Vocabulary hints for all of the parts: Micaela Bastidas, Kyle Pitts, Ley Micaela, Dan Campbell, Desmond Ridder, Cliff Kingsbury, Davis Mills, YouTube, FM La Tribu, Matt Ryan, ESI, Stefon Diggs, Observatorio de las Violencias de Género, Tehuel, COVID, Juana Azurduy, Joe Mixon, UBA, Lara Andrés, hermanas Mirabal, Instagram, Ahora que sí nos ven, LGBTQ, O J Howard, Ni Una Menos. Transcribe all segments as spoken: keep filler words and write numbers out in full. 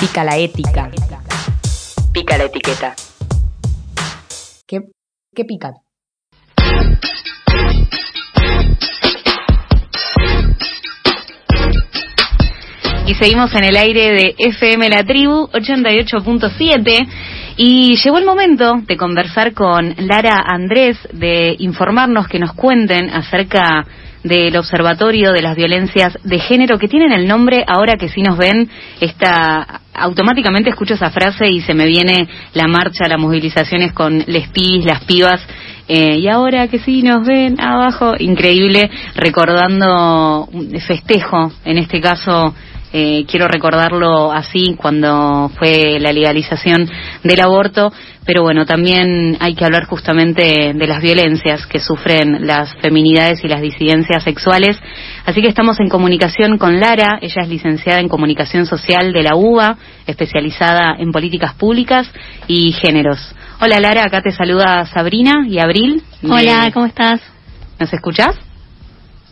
Pica la ética. Pica la etiqueta. ¿Qué, qué pican? Y seguimos en el aire de F M La Tribu ochenta y ocho punto siete y llegó el momento de conversar con Lara Andrés, de informarnos, que nos cuenten acerca del Observatorio de las Violencias de Género, que tienen el nombre Ahora que sí nos ven. Esta, automáticamente escucho esa frase y se me viene la marcha, las movilizaciones con les pis, las pibas, eh, y ahora que sí nos ven abajo, increíble, recordando un festejo, en este caso... Eh, quiero recordarlo así, cuando fue la legalización del aborto, pero bueno, también hay que hablar justamente de las violencias que sufren las feminidades y las disidencias sexuales. Así que estamos en comunicación con Lara. Ella es licenciada en Comunicación Social de la U B A, especializada en Políticas Públicas y Géneros. Hola Lara, acá te saluda Sabrina y Abril. Hola, eh, ¿cómo estás? ¿Nos escuchás?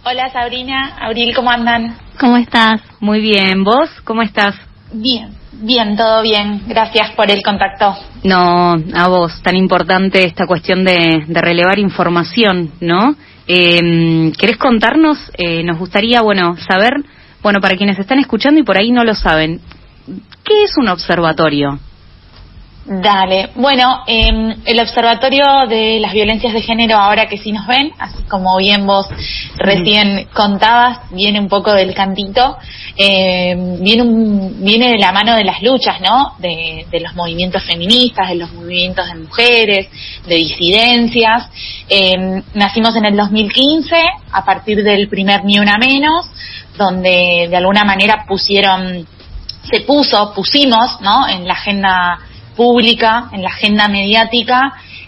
Hola Sabrina, Abril, ¿cómo andan? ¿Cómo estás? Muy bien, ¿vos? ¿Cómo estás? Bien, bien, todo bien, gracias por el contacto. No, a vos, tan importante esta cuestión de, de relevar información, ¿no? Eh, ¿Querés contarnos? Eh, nos gustaría, bueno, saber, bueno, para quienes están escuchando y por ahí no lo saben, ¿qué es un observatorio? Dale, bueno, eh, el Observatorio de las Violencias de Género, ahora que sí nos ven, así como bien vos recién contabas, viene un poco del cantito, eh, viene, un, viene de la mano de las luchas, ¿no? De, de los movimientos feministas, de los movimientos de mujeres, de disidencias. Eh, nacimos en el dos mil quince, a partir del primer Ni Una Menos, donde de alguna manera pusieron, se puso, pusimos, ¿no? En la agenda pública, en la agenda mediática,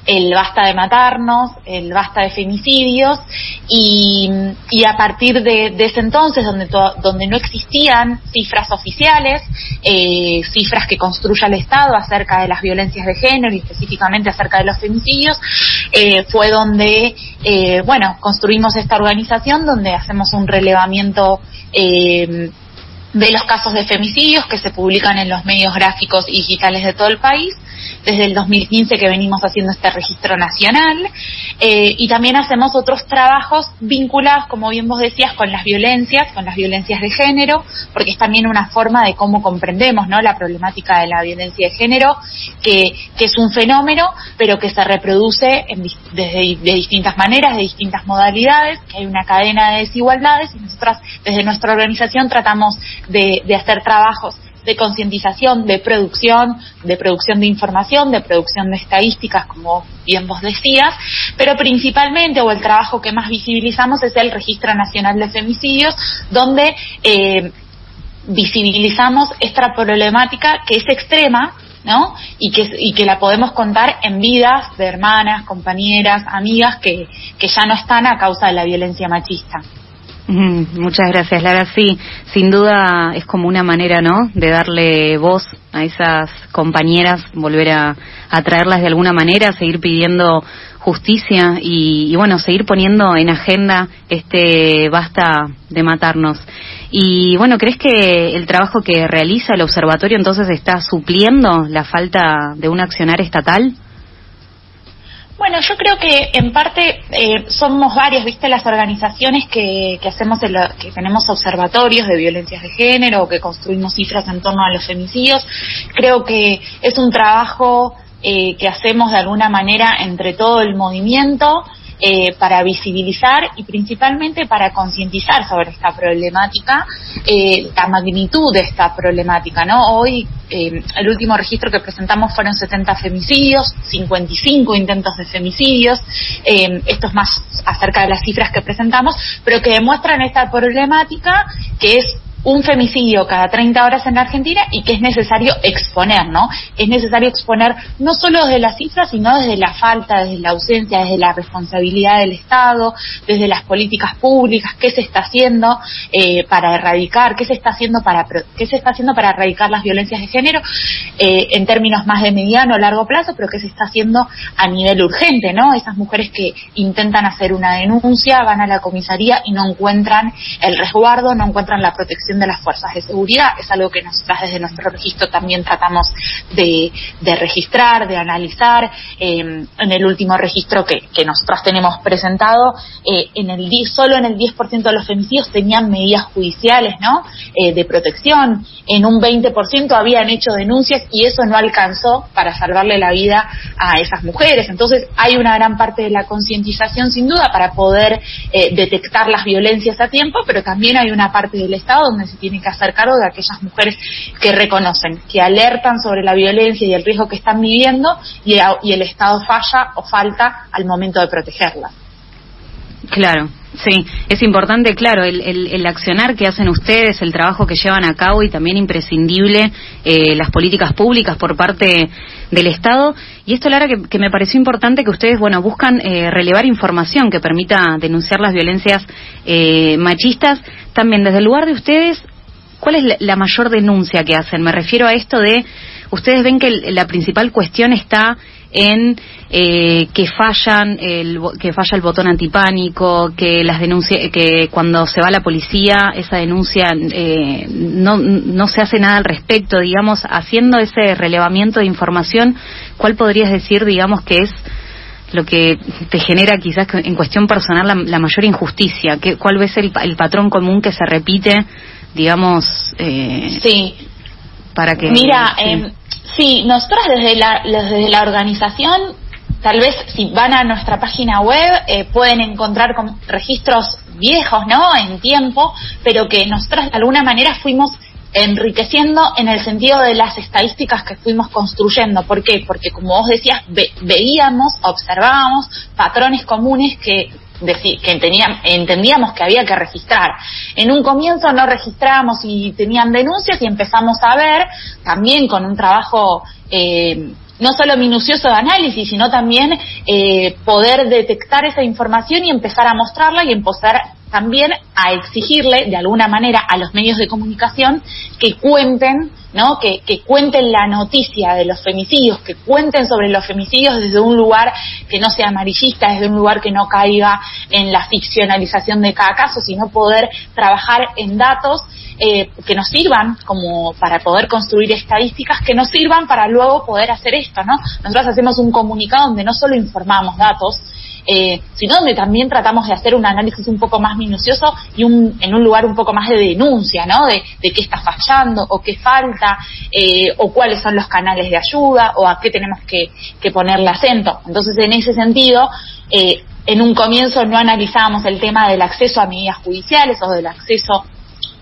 el basta de matarnos, el basta de femicidios, y, y a partir de, de ese entonces, donde, to, donde no existían cifras oficiales, eh, cifras que construya el Estado acerca de las violencias de género y específicamente acerca de los femicidios, eh, fue donde, eh, bueno, construimos esta organización donde hacemos un relevamiento eh, de los casos de femicidios que se publican en los medios gráficos y digitales de todo el país. Desde el dos mil quince que venimos haciendo este registro nacional, eh, y también hacemos otros trabajos vinculados, como bien vos decías, con las violencias, con las violencias de género, porque es también una forma de cómo comprendemos, ¿no?, la problemática de la violencia de género, que, que es un fenómeno, pero que se reproduce en, desde, de distintas maneras, de distintas modalidades, que hay una cadena de desigualdades, y nosotras desde nuestra organización tratamos de, de hacer trabajos de concientización, de producción, de producción de información, de producción de estadísticas, como bien vos decías, pero principalmente, o el trabajo que más visibilizamos, es el Registro Nacional de Femicidios, donde eh, visibilizamos esta problemática que es extrema, ¿no? Y que, y que la podemos contar en vidas de hermanas, compañeras, amigas que, que ya no están a causa de la violencia machista. Muchas gracias, Lara. Sí, sin duda es como una manera, ¿no?, de darle voz a esas compañeras, volver a, a traerlas de alguna manera, seguir pidiendo justicia y, y, bueno, seguir poniendo en agenda este basta de matarnos. Y, bueno, ¿crees que el trabajo que realiza el observatorio entonces está supliendo la falta de un accionar estatal? Bueno, yo creo que en parte eh, somos varias, viste, las organizaciones que, que hacemos, el, que tenemos observatorios de violencias de género, que construimos cifras en torno a los femicidios. Creo que es un trabajo eh, que hacemos de alguna manera entre todo el movimiento, eh, para visibilizar y principalmente para concientizar sobre esta problemática, eh, la magnitud de esta problemática, ¿no? Hoy, eh, el último registro que presentamos fueron setenta femicidios, cincuenta y cinco intentos de femicidios, eh, esto es más acerca de las cifras que presentamos, pero que demuestran esta problemática, que es un femicidio cada treinta horas en la Argentina, y que es necesario exponer, ¿no? Es necesario exponer no solo desde las cifras, sino desde la falta, desde la ausencia, desde la responsabilidad del Estado, desde las políticas públicas, qué se está haciendo eh, para erradicar, qué se está haciendo para qué se está haciendo para erradicar las violencias de género, eh, en términos más de mediano o largo plazo, pero qué se está haciendo a nivel urgente, ¿no? Esas mujeres que intentan hacer una denuncia, van a la comisaría y no encuentran el resguardo, no encuentran la protección participación de las fuerzas de seguridad. Es algo que nosotras desde nuestro registro también tratamos de, de registrar, de analizar. Eh, en el último registro que, que nosotras tenemos presentado, eh, en el solo en el diez por ciento de los femicidios tenían medidas judiciales, ¿no?, eh, de protección. En un veinte por ciento habían hecho denuncias y eso no alcanzó para salvarle la vida a esas mujeres. Entonces hay una gran parte de la concientización, sin duda, para poder eh, detectar las violencias a tiempo, pero también hay una parte del Estado donde se tiene que hacer cargo de aquellas mujeres que reconocen, que alertan sobre la violencia y el riesgo que están viviendo, y, y el Estado falla o falta al momento de protegerlas. Claro, sí, es importante, claro, el, el, el accionar que hacen ustedes, el trabajo que llevan a cabo, y también imprescindible eh, las políticas públicas por parte del Estado. Y esto, Lara, que, que me pareció importante, que ustedes, bueno, buscan eh, relevar información que permita denunciar las violencias eh, machistas. También desde el lugar de ustedes, ¿cuál es la, la mayor denuncia que hacen? Me refiero a esto de, ustedes ven que el, la principal cuestión está en eh, que fallan el, que falla el botón antipánico, que las denuncias, que cuando se va la policía esa denuncia eh, no no se hace nada al respecto, digamos, haciendo ese relevamiento de información. ¿Cuál podrías decir, digamos, que es lo que te genera quizás en cuestión personal la, la mayor injusticia? ¿Qué, cuál ves el, el patrón común que se repite, digamos, eh, sí, para que mira sí. eh... Sí, nosotras desde la, desde la organización, tal vez si van a nuestra página web eh, pueden encontrar con registros viejos, ¿no?, en tiempo, pero que nosotras de alguna manera fuimos enriqueciendo en el sentido de las estadísticas que fuimos construyendo. ¿Por qué? Porque, como vos decías, ve, veíamos, observábamos patrones comunes que... decir, que teníamos, entendíamos que había que registrar. En un comienzo no registrábamos y tenían denuncias, y empezamos a ver, también con un trabajo eh, no solo minucioso de análisis, sino también eh, poder detectar esa información y empezar a mostrarla, y empezar también a exigirle de alguna manera a los medios de comunicación que cuenten, ¿no?, que, que cuenten la noticia de los femicidios, que cuenten sobre los femicidios desde un lugar que no sea amarillista, desde un lugar que no caiga en la ficcionalización de cada caso, sino poder trabajar en datos eh, que nos sirvan como para poder construir estadísticas que nos sirvan para luego poder hacer esto, ¿no? Nosotros hacemos un comunicado donde no solo informamos datos, Eh, sino donde también tratamos de hacer un análisis un poco más minucioso y un, en un lugar un poco más de denuncia, ¿no?, de, de qué está fallando, o qué falta, eh, o cuáles son los canales de ayuda, o a qué tenemos que, que ponerle acento. Entonces, en ese sentido, eh, en un comienzo no analizábamos el tema del acceso a medidas judiciales, o del acceso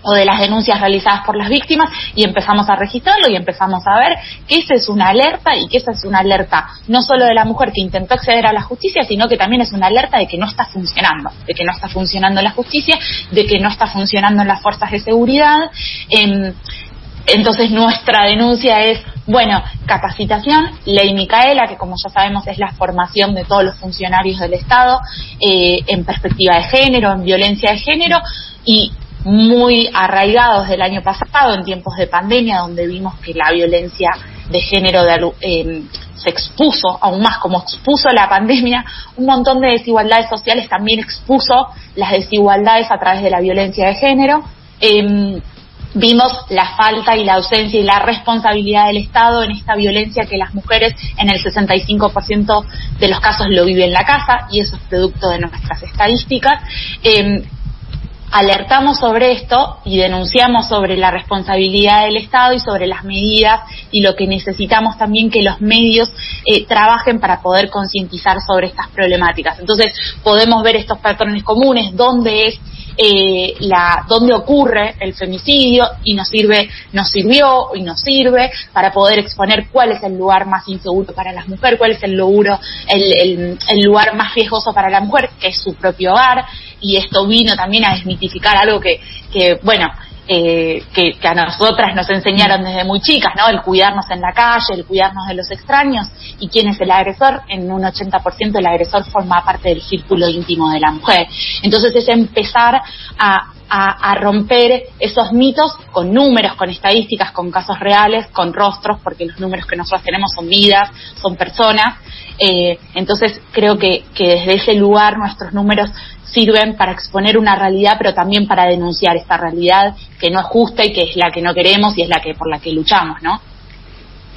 o de las denuncias realizadas por las víctimas, y empezamos a registrarlo, y empezamos a ver que esa es una alerta, y que esa es una alerta no solo de la mujer que intentó acceder a la justicia, sino que también es una alerta de que no está funcionando, de que no está funcionando la justicia, de que no está funcionando las fuerzas de seguridad. Eh, entonces nuestra denuncia es, bueno, capacitación, Ley Micaela, que como ya sabemos es la formación de todos los funcionarios del Estado eh, en perspectiva de género, en violencia de género, y muy arraigados del año pasado en tiempos de pandemia, donde vimos que la violencia de género de, eh, se expuso aún más, como expuso la pandemia, un montón de desigualdades sociales, también expuso las desigualdades a través de la violencia de género. Eh, vimos la falta y la ausencia y la responsabilidad del Estado en esta violencia, que las mujeres en el sesenta y cinco por ciento de los casos lo viven en la casa, y eso es producto de nuestras estadísticas. eh, Alertamos sobre esto y denunciamos sobre la responsabilidad del Estado y sobre las medidas, y lo que necesitamos también que los medios eh, trabajen para poder concientizar sobre estas problemáticas. Entonces podemos ver estos patrones comunes, dónde es eh, la, dónde ocurre el femicidio, y nos sirve, nos sirvió y nos sirve para poder exponer cuál es el lugar más inseguro para las mujeres, cuál es el, logro, el, el, el lugar más riesgoso para la mujer, que es su propio hogar. Y esto vino también a desmitificar algo que, que bueno, eh, que, que a nosotras nos enseñaron desde muy chicas, ¿no? El cuidarnos en la calle, el cuidarnos de los extraños. ¿Y quién es el agresor? En un ochenta por ciento el agresor forma parte del círculo íntimo de la mujer. Entonces es empezar a a, a romper esos mitos con números, con estadísticas, con casos reales, con rostros, porque los números que nosotros tenemos son vidas, son personas. Eh, entonces creo que, que desde ese lugar nuestros números sirven para exponer una realidad, pero también para denunciar esta realidad que no es justa y que es la que no queremos y es la que por la que luchamos, ¿no?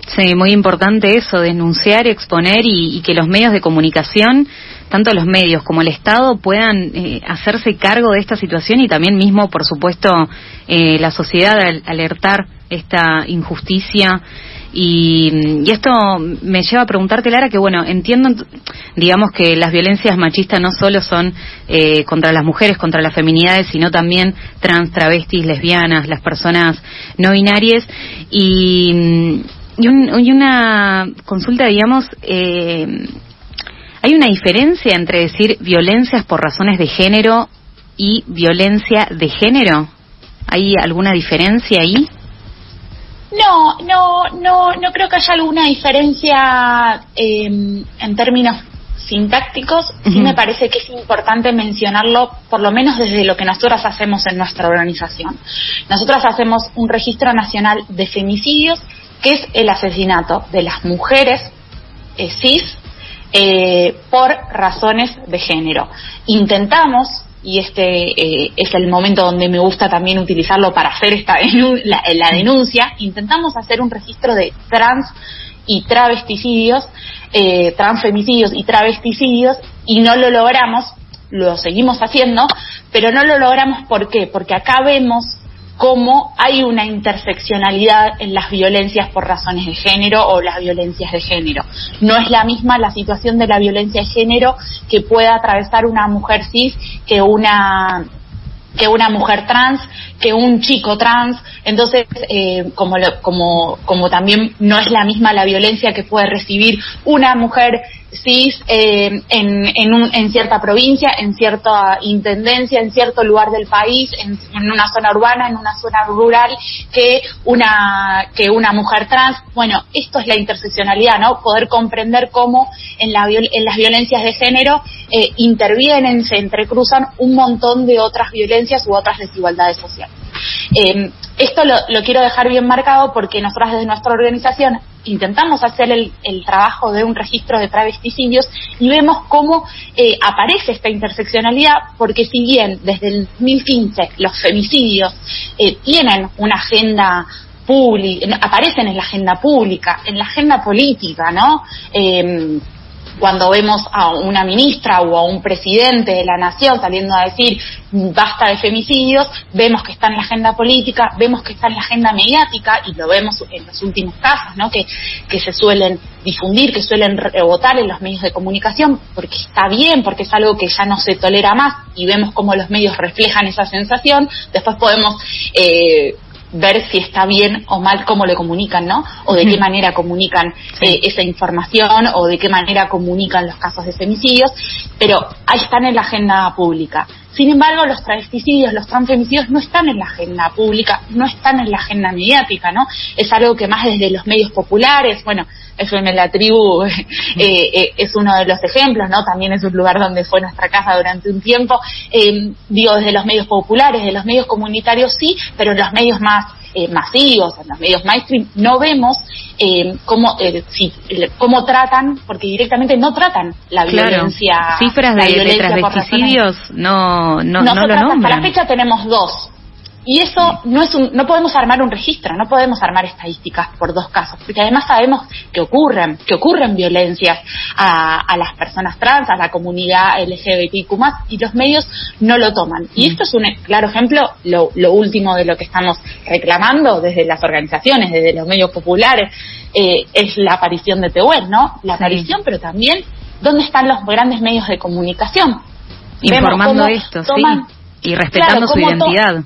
Sí, muy importante eso, denunciar, exponer y, y que los medios de comunicación, tanto los medios como el Estado, puedan eh, hacerse cargo de esta situación y también mismo, por supuesto, eh, la sociedad al alertar esta injusticia. Y, y esto me lleva a preguntarte, Lara, que bueno, entiendo, digamos, que las violencias machistas no solo son eh, contra las mujeres, contra las feminidades, sino también trans, travestis, lesbianas, las personas no binarias y... Y, un, y una consulta, digamos, eh, ¿hay una diferencia entre decir violencias por razones de género y violencia de género? ¿Hay alguna diferencia ahí? No, no, no, no creo que haya alguna diferencia eh, en términos sintácticos. Sí, uh-huh. Me parece que es importante mencionarlo, por lo menos desde lo que nosotras hacemos en nuestra organización. Nosotras hacemos un registro nacional de femicidios, que es el asesinato de las mujeres eh, cis eh, por razones de género. Intentamos, y este eh, es el momento donde me gusta también utilizarlo para hacer esta la, la denuncia, intentamos hacer un registro de trans y travesticidios, eh, transfemicidios y travesticidios, y no lo logramos, lo seguimos haciendo, pero no lo logramos. ¿Por qué? Porque acá vemos cómo hay una interseccionalidad en las violencias por razones de género o las violencias de género. No es la misma la situación de la violencia de género que pueda atravesar una mujer cis que una que una mujer trans, que un chico trans. Entonces, eh, como, lo, como, como también no es la misma la violencia que puede recibir una mujer cis eh, en, en, un, en cierta provincia, en cierta intendencia, en cierto lugar del país, en, en una zona urbana, en una zona rural, que una que una mujer trans. Bueno, esto es la interseccionalidad, ¿no? Poder comprender cómo en, la, en las violencias de género eh, intervienen, se entrecruzan un montón de otras violencias u otras desigualdades sociales. Eh, esto lo, lo quiero dejar bien marcado porque nosotras desde nuestra organización intentamos hacer el, el trabajo de un registro de travesticidios y vemos cómo eh, aparece esta interseccionalidad, porque si bien desde el dos mil quince los femicidios eh, tienen una agenda pública, aparecen en la agenda pública, en la agenda política, ¿no? Eh, Cuando vemos a una ministra o a un presidente de la nación saliendo a decir basta de femicidios, vemos que está en la agenda política, vemos que está en la agenda mediática, y lo vemos en los últimos casos, ¿no? Que, que se suelen difundir, que suelen rebotar en los medios de comunicación, porque está bien, porque es algo que ya no se tolera más, y vemos cómo los medios reflejan esa sensación. Después podemos eh, ver si está bien o mal cómo le comunican, ¿no? O de qué manera comunican eh, esa información, o de qué manera comunican los casos de femicidios, pero ahí están en la agenda pública. Sin embargo, los travesticidios, los transfemicidios no están en la agenda pública, no están en la agenda mediática, ¿no? Es algo que más desde los medios populares, bueno, F M La Tribu eh, eh, es uno de los ejemplos, ¿no? También es un lugar donde fue nuestra casa durante un tiempo, eh, digo, desde los medios populares, de los medios comunitarios sí, pero en los medios más eh, masivos, en los medios mainstream, no vemos eh, cómo, eh, sí, cómo tratan, porque directamente no tratan la violencia. Claro. Cifras de, de travesticidios no... No, no, nosotros no hasta la fecha tenemos dos, y eso no es un, no podemos armar un registro, no podemos armar estadísticas por dos casos, porque además sabemos que ocurren, que ocurren violencias a, a las personas trans, a la comunidad L G B T Q más, y los medios no lo toman. Y esto es un claro ejemplo, lo, lo último de lo que estamos reclamando desde las organizaciones, desde los medios populares, eh, es la aparición de Tehuel, ¿no? La aparición, sí. Pero también, ¿dónde están los grandes medios de comunicación? Informando esto, toman, sí, y respetando, claro, su identidad.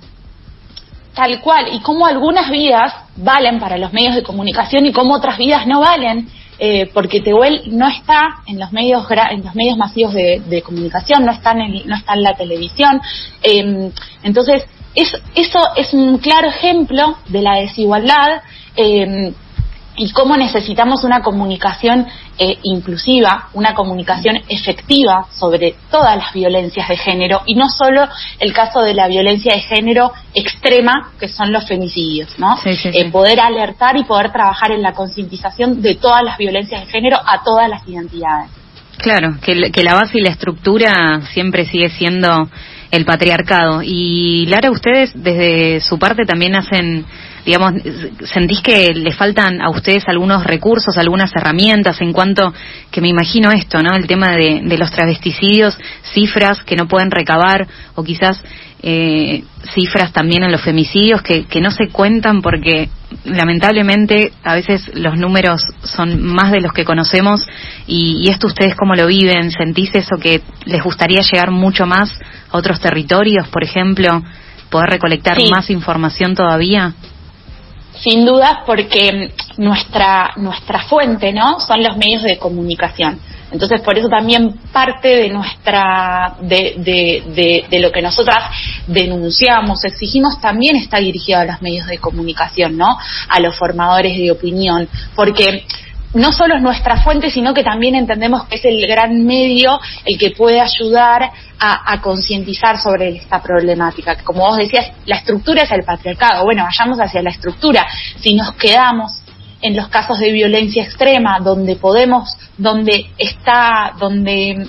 Tal cual, y cómo algunas vidas valen para los medios de comunicación y cómo otras vidas no valen, eh, porque Tehuel no está en los medios gra en los medios masivos de, de comunicación, no está en, no está en la televisión. Eh, entonces, es, eso es un claro ejemplo de la desigualdad. Eh, y cómo necesitamos una comunicación eh, inclusiva, una comunicación efectiva sobre todas las violencias de género y no solo el caso de la violencia de género extrema que son los femicidios, ¿no? Sí, sí, sí. Eh, poder alertar y poder trabajar en la concientización de todas las violencias de género a todas las identidades. Claro, que, que la base y la estructura siempre sigue siendo el patriarcado. Y Lara, ustedes desde su parte también hacen, digamos, ¿sentís que les faltan a ustedes algunos recursos, algunas herramientas en cuanto, que me imagino esto, ¿no? El tema de, de los travesticidios, cifras que no pueden recabar o quizás eh, cifras también en los femicidios que, que no se cuentan porque lamentablemente a veces los números son más de los que conocemos y, y esto ustedes cómo lo viven? ¿Sentís eso que les gustaría llegar mucho más a otros territorios, por ejemplo, poder recolectar sí. más información todavía? Sin dudas, porque nuestra nuestra fuente, ¿no?, son los medios de comunicación. Entonces, por eso también parte de nuestra de, de, de, de lo que nosotras denunciamos, exigimos, también está dirigido a los medios de comunicación, ¿no?, a los formadores de opinión, porque no solo es nuestra fuente, sino que también entendemos que es el gran medio el que puede ayudar a, a concientizar sobre esta problemática. Como vos decías, la estructura es el patriarcado. Bueno, vayamos hacia la estructura. Si nos quedamos en los casos de violencia extrema, donde podemos, donde está, donde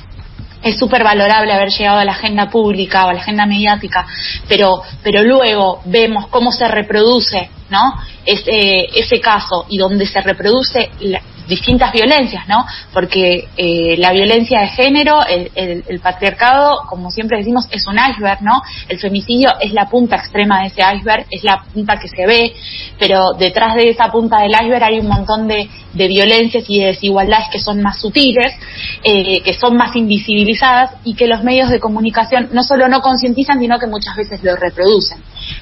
es súper valorable haber llegado a la agenda pública o a la agenda mediática, pero pero luego vemos cómo se reproduce, ¿no?, ese, ese caso, y donde se reproduce la, distintas violencias, ¿no?, porque eh, la violencia de género, el, el, el patriarcado, como siempre decimos, es un iceberg, ¿no?, el femicidio es la punta extrema de ese iceberg, es la punta que se ve, pero detrás de esa punta del iceberg hay un montón de, de violencias y de desigualdades que son más sutiles, eh, que son más invisibilizadas y que los medios de comunicación no solo no concientizan, sino que muchas veces lo reproducen.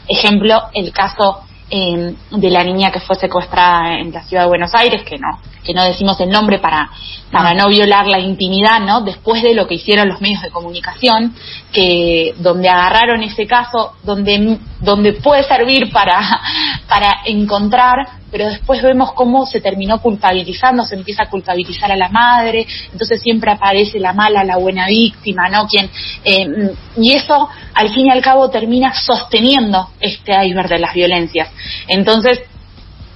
Ejemplo, el caso Eh, de la niña que fue secuestrada en la ciudad de Buenos Aires, que no que no decimos el nombre para para no violar la intimidad, ¿no?, después de lo que hicieron los medios de comunicación, que donde agarraron ese caso, donde donde puede servir para para encontrar, pero después vemos cómo se terminó culpabilizando, se empieza a culpabilizar a la madre, entonces siempre aparece la mala, la buena víctima, ¿no?, quien eh, y eso al fin y al cabo termina sosteniendo este iceberg de las violencias. Entonces,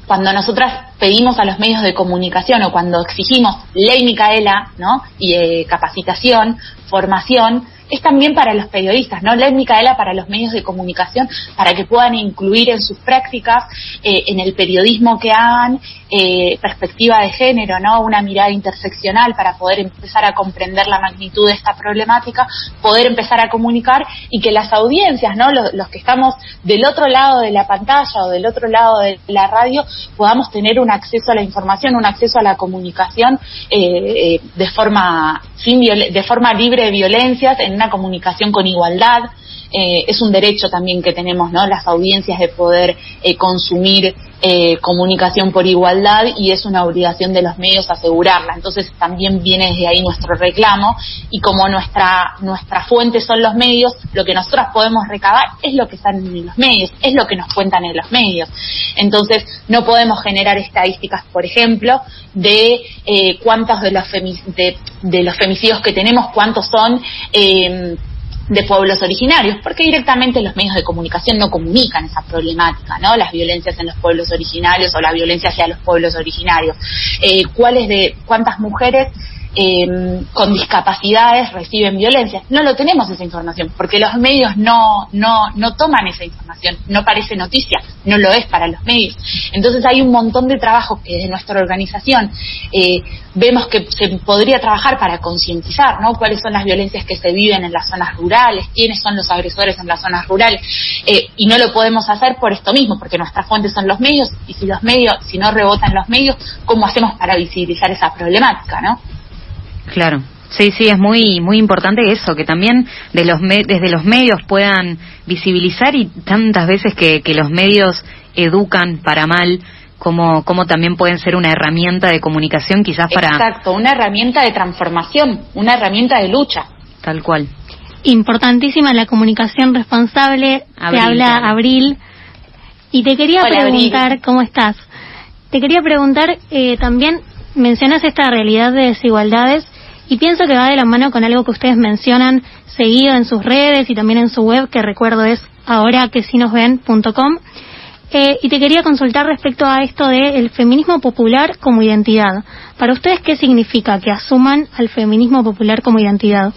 cuando nosotras pedimos a los medios de comunicación o cuando exigimos Ley Micaela, ¿no?, y eh, capacitación, formación, es también para los periodistas, ¿no?, Ley Micaela para los medios de comunicación, para que puedan incluir en sus prácticas, eh, en el periodismo que hagan, eh, perspectiva de género, ¿no?, una mirada interseccional para poder empezar a comprender la magnitud de esta problemática, poder empezar a comunicar y que las audiencias, ¿no?, los, los que estamos del otro lado de la pantalla o del otro lado de la radio, podamos tener un acceso a la información, un acceso a la comunicación eh, eh, de forma sin viol- de forma libre de violencias, en una comunicación con igualdad. Eh, es un derecho también que tenemos, ¿no?, las audiencias, de poder eh, consumir eh, comunicación por igualdad, y es una obligación de los medios asegurarla. Entonces también viene desde ahí nuestro reclamo, y como nuestra nuestra fuente son los medios, lo que nosotras podemos recabar es lo que están en los medios, es lo que nos cuentan en los medios. Entonces no podemos generar estadísticas, por ejemplo, de eh, cuántos de los femi- de, de los femicidios que tenemos, cuántos son eh, de pueblos originarios, porque directamente los medios de comunicación no comunican esa problemática, ¿no?, las violencias en los pueblos originarios o la violencia hacia los pueblos originarios. Eh, ¿cuáles de cuántas mujeres eh, con discapacidades reciben violencia? No lo tenemos esa información, porque los medios no no no toman esa información, no parece noticia, no lo es para los medios. Entonces hay un montón de trabajo que desde nuestra organización eh, vemos que se podría trabajar para concientizar, ¿no?, cuáles son las violencias que se viven en las zonas rurales, quiénes son los agresores en las zonas rurales, eh, y no lo podemos hacer por esto mismo, porque nuestras fuentes son los medios, y si los medios, si no rebotan los medios, ¿cómo hacemos para visibilizar esa problemática, no? Claro. Sí, sí, es muy muy importante eso, que también de los me- desde los medios puedan visibilizar, y tantas veces que, que los medios educan para mal, como, como también pueden ser una herramienta de comunicación quizás para... Exacto, una herramienta de transformación, una herramienta de lucha. Tal cual. Importantísima la comunicación responsable. Abril, te habla Abril. Y te quería Hola, preguntar, Abril, ¿cómo estás? Te quería preguntar, eh, también mencionas esta realidad de desigualdades y pienso que va de la mano con algo que ustedes mencionan seguido en sus redes y también en su web, que recuerdo es ahora que sí nos ven punto com. Eh, y te quería consultar respecto a esto del feminismo popular como identidad. Para ustedes, ¿qué significa que asuman al feminismo popular como identidad?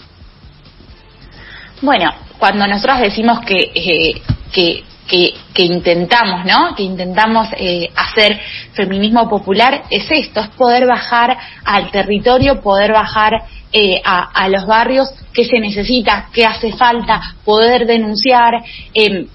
Bueno, cuando nosotros decimos que eh, que, que que intentamos, ¿no? Que intentamos eh, hacer feminismo popular, es esto, es poder bajar al territorio, poder bajar eh, a, a los barrios, qué se necesita, qué hace falta, poder denunciar. Eh,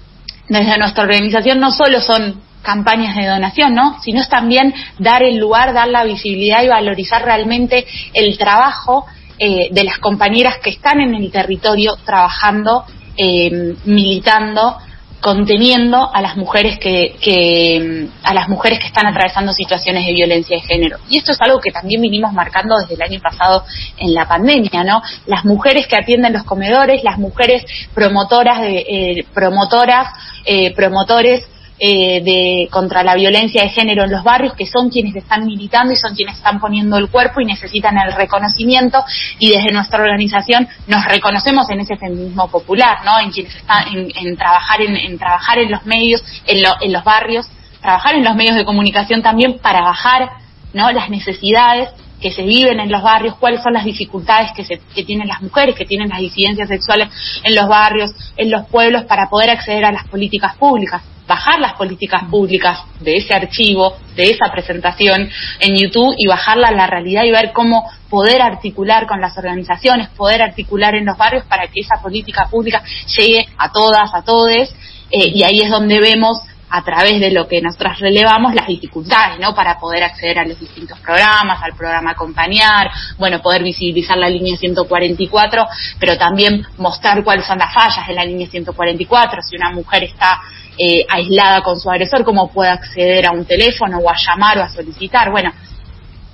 Desde nuestra organización no solo son campañas de donación, ¿no? Sino es también dar el lugar, dar la visibilidad y valorizar realmente el trabajo eh, de las compañeras que están en el territorio trabajando, eh, militando, conteniendo a las mujeres que, que a las mujeres que están atravesando situaciones de violencia de género. Y esto es algo que también vinimos marcando desde el año pasado en la pandemia, ¿no? Las mujeres que atienden los comedores, las mujeres promotoras de eh, promotoras eh, promotores eh, de contra la violencia de género en los barrios, que son quienes están militando y son quienes están poniendo el cuerpo y necesitan el reconocimiento. Y desde nuestra organización nos reconocemos en ese feminismo popular, ¿no? En quienes están en, en trabajar en, en trabajar en los medios, en, lo, en los barrios, trabajar en los medios de comunicación también para bajar, ¿no? Las necesidades que se viven en los barrios, cuáles son las dificultades que, se, que tienen las mujeres, que tienen las disidencias sexuales en los barrios, en los pueblos, para poder acceder a las políticas públicas, bajar las políticas públicas de ese archivo, de esa presentación en YouTube, y bajarla a la realidad y ver cómo poder articular con las organizaciones, poder articular en los barrios para que esa política pública llegue a todas, a todes, eh, y ahí es donde vemos, a través de lo que nosotras relevamos, las dificultades, ¿no? Para poder acceder a los distintos programas, al programa Acompañar, bueno, poder visibilizar la línea ciento cuarenta y cuatro, pero también mostrar cuáles son las fallas de la línea ciento cuarenta y cuatro, si una mujer está eh, aislada con su agresor, cómo puede acceder a un teléfono o a llamar o a solicitar. Bueno,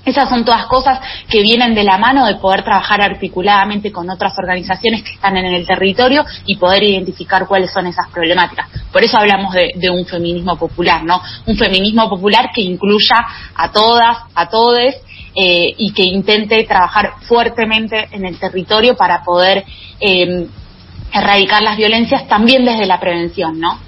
esas son todas cosas que vienen de la mano de poder trabajar articuladamente con otras organizaciones que están en el territorio y poder identificar cuáles son esas problemáticas. Por eso hablamos de, de un feminismo popular, ¿no? Un feminismo popular que incluya a todas, a todes, eh, y que intente trabajar fuertemente en el territorio para poder eh, erradicar las violencias también desde la prevención, ¿no?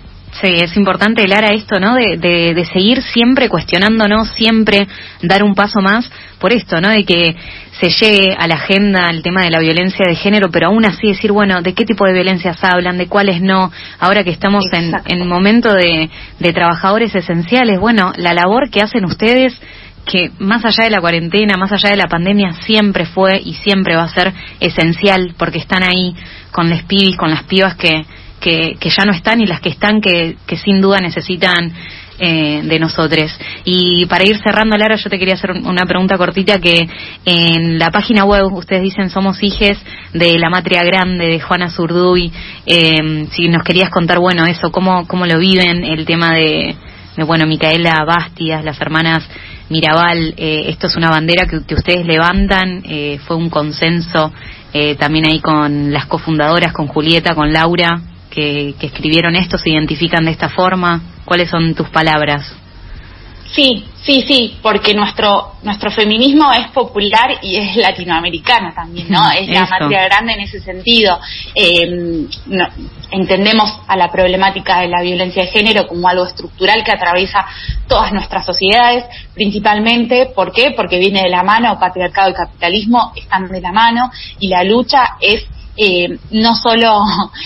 Sí, es importante, Lara, esto, ¿no? De, de, de seguir siempre cuestionándonos, siempre dar un paso más por esto, ¿no? De que se llegue a la agenda el tema de la violencia de género, pero aún así decir, bueno, ¿de qué tipo de violencias hablan? ¿De cuáles no? Ahora que estamos en, en momento de, de trabajadores esenciales, bueno, la labor que hacen ustedes, que más allá de la cuarentena, más allá de la pandemia, siempre fue y siempre va a ser esencial, porque están ahí con los pibis, con las pibas que... Que, que ya no están, y las que están que, que sin duda necesitan eh, de nosotros. Y para ir cerrando, Lara, yo te quería hacer una pregunta cortita, que en la página web ustedes dicen somos hijes de la matria grande, de Juana Azurduy. Eh, si nos querías contar, bueno, eso, cómo, cómo lo viven, el tema de, de bueno, Micaela Bastidas, las hermanas Mirabal, eh, esto es una bandera que, que ustedes levantan, eh, fue un consenso eh, también ahí con las cofundadoras, con Julieta, con Laura, Que, que escribieron esto, se identifican de esta forma. ¿Cuáles son tus palabras? Sí, sí, sí, porque nuestro nuestro feminismo es popular y es latinoamericano también, ¿no? Es la patria grande en ese sentido. Eh, no, entendemos a la problemática de la violencia de género como algo estructural que atraviesa todas nuestras sociedades, principalmente, ¿por qué? Porque viene de la mano, patriarcado y capitalismo están de la mano, y la lucha es Eh, no solo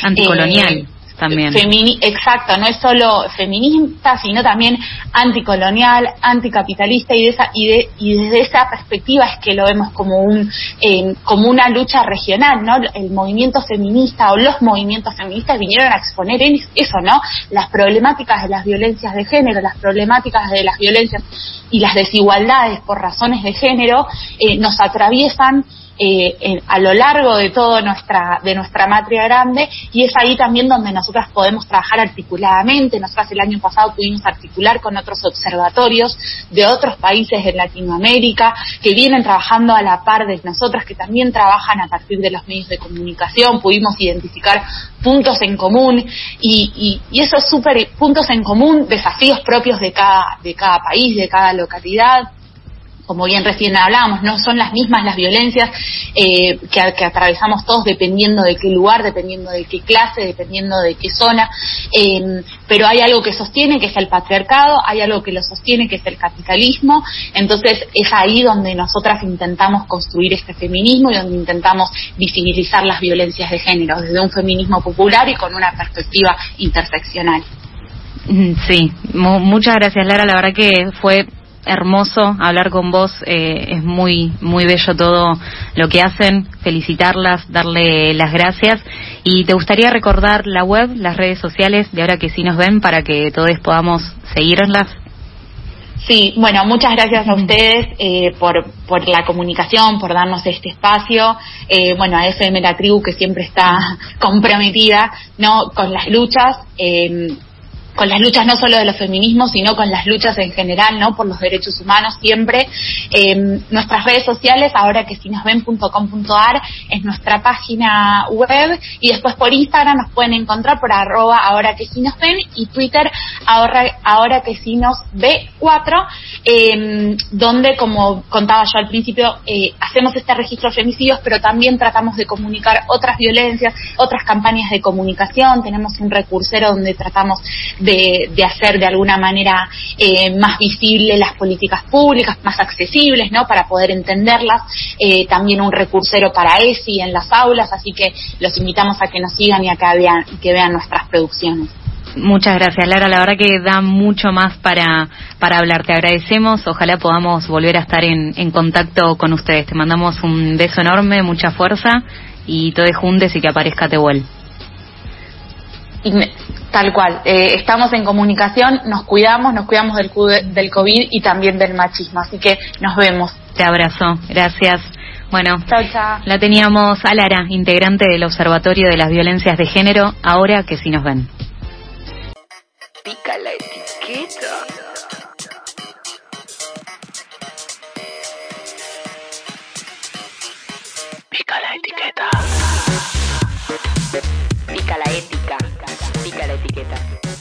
anticolonial, eh, también femini- exacto, no es solo feminista, sino también anticolonial, anticapitalista, y de esa y, de, y desde esa perspectiva es que lo vemos como un eh, como una lucha regional, ¿no? El movimiento feminista o los movimientos feministas vinieron a exponer en eso, ¿no? Las problemáticas de las violencias de género, las problemáticas de las violencias y las desigualdades por razones de género eh, nos atraviesan. eh, en, a lo largo de toda nuestra, de nuestra matria grande, y es ahí también donde nosotras podemos trabajar articuladamente. Nosotras el año pasado pudimos articular con otros observatorios de otros países de Latinoamérica que vienen trabajando a la par de nosotras, que también trabajan a partir de los medios de comunicación. Pudimos identificar puntos en común y, y, y esos super puntos en común, desafíos propios de cada, de cada país, de cada localidad. Como bien recién hablábamos, no son las mismas las violencias eh, que, que atravesamos todos, dependiendo de qué lugar, dependiendo de qué clase, dependiendo de qué zona, eh, pero hay algo que sostiene, que es el patriarcado, hay algo que lo sostiene, que es el capitalismo. Entonces es ahí donde nosotras intentamos construir este feminismo y donde intentamos visibilizar las violencias de género desde un feminismo popular y con una perspectiva interseccional. Sí, Mo- muchas gracias, Lara, la verdad que fue hermoso hablar con vos, eh, es muy muy bello todo lo que hacen, felicitarlas, darle las gracias. Y te gustaría recordar la web, las redes sociales de Ahora que sí nos ven, para que todos podamos seguirlas. Sí, bueno, muchas gracias a ustedes eh, por por la comunicación, por darnos este espacio. Eh, bueno, a F M La Tribu, que siempre está comprometida, ¿no?, con las luchas, eh, con las luchas no solo de los feminismos, sino con las luchas en general, ¿no?, por los derechos humanos siempre. Eh, nuestras redes sociales, ahora que si nos ven punto com punto a r, es nuestra página web, y después por Instagram nos pueden encontrar por arroba ahora que si nos ven, y Twitter ahora, ahora que si nos ve cuatro, eh, donde, como contaba yo al principio, eh, hacemos este registro de femicidios, pero también tratamos de comunicar otras violencias, otras campañas de comunicación. Tenemos un recursero donde tratamos de De, de hacer de alguna manera eh, más visibles las políticas públicas, más accesibles, ¿no?, para poder entenderlas. Eh, también un recursero para E S I en las aulas, así que los invitamos a que nos sigan y a que vean, que vean nuestras producciones. Muchas gracias, Lara, la verdad que da mucho más para, para hablar, te agradecemos, ojalá podamos volver a estar en, en contacto con ustedes. Te mandamos un beso enorme, mucha fuerza, y todos juntos, y que aparezca Tehuel. Y me, tal cual, eh, estamos en comunicación, nos cuidamos, nos cuidamos del, del COVID y también del machismo, así que nos vemos. Te abrazo, gracias. Bueno, chao, chao. La teníamos a Lara, integrante del Observatorio de las Violencias de Género, ahora que sí nos ven. Pica la etiqueta. Pica la etiqueta. Pica la etiqueta. Pica la etiqueta.